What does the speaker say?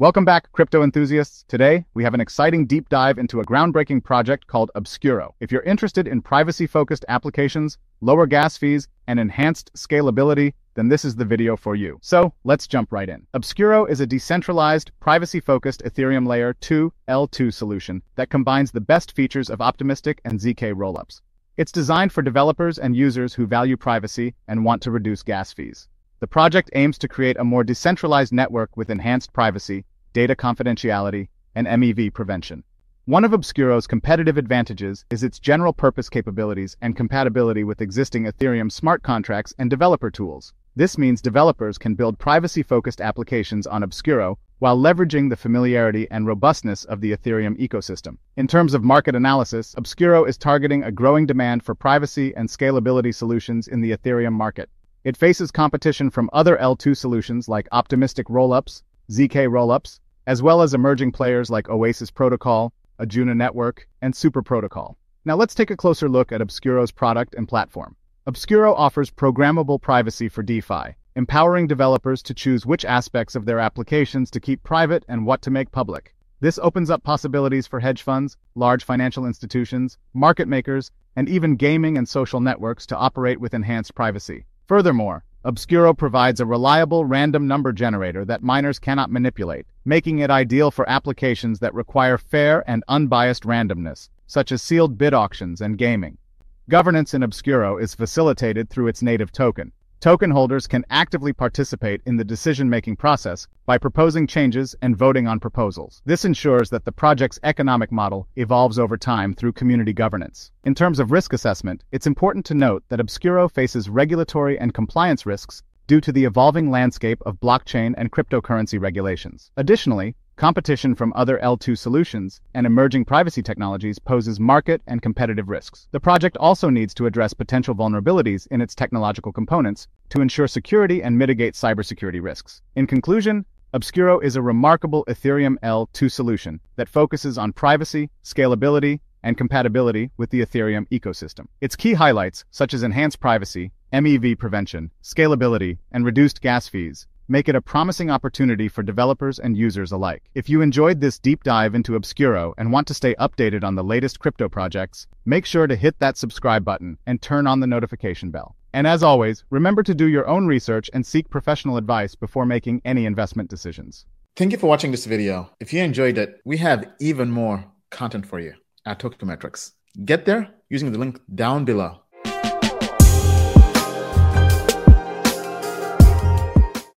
Welcome back, crypto enthusiasts. Today, we have an exciting deep dive into a groundbreaking project called Obscuro. If you're interested in privacy-focused applications, lower gas fees, and enhanced scalability, then this is the video for you. So let's jump right in. Obscuro is a decentralized, privacy-focused Ethereum Layer 2 L2 solution that combines the best features of optimistic and ZK rollups. It's designed for developers and users who value privacy and want to reduce gas fees. The project aims to create a more decentralized network with enhanced privacy, data confidentiality, and MEV prevention. One of Obscuro's competitive advantages is its general-purpose capabilities and compatibility with existing Ethereum smart contracts and developer tools. This means developers can build privacy-focused applications on Obscuro while leveraging the familiarity and robustness of the Ethereum ecosystem. In terms of market analysis, Obscuro is targeting a growing demand for privacy and scalability solutions in the Ethereum market. It faces competition from other L2 solutions like optimistic rollups, ZK rollups, as well as emerging players like Oasis Protocol, Ajuna Network, and Super Protocol. Now let's take a closer look at Obscuro's product and platform. Obscuro offers programmable privacy for DeFi, empowering developers to choose which aspects of their applications to keep private and what to make public. This opens up possibilities for hedge funds, large financial institutions, market makers, and even gaming and social networks to operate with enhanced privacy. Furthermore, Obscuro provides a reliable random number generator that miners cannot manipulate, making it ideal for applications that require fair and unbiased randomness, such as sealed bid auctions and gaming. Governance in Obscuro is facilitated through its native token. Token holders can actively participate in the decision-making process by proposing changes and voting on proposals. This ensures that the project's economic model evolves over time through community governance. In terms of risk assessment, it's important to note that Obscuro faces regulatory and compliance risks due to the evolving landscape of blockchain and cryptocurrency regulations. Additionally, competition from other L2 solutions and emerging privacy technologies poses market and competitive risks. The project also needs to address potential vulnerabilities in its technological components to ensure security and mitigate cybersecurity risks. In conclusion, Obscuro is a remarkable Ethereum L2 solution that focuses on privacy, scalability, and compatibility with the Ethereum ecosystem. Its key highlights, such as enhanced privacy, MEV prevention, scalability, and reduced gas fees, make it a promising opportunity for developers and users alike. If you enjoyed this deep dive into Obscuro and want to stay updated on the latest crypto projects, make sure to hit that subscribe button and turn on the notification bell. And as always, remember to do your own research and seek professional advice before making any investment decisions. Thank you for watching this video. If you enjoyed it, we have even more content for you at Token Metrics. Get there using the link down below.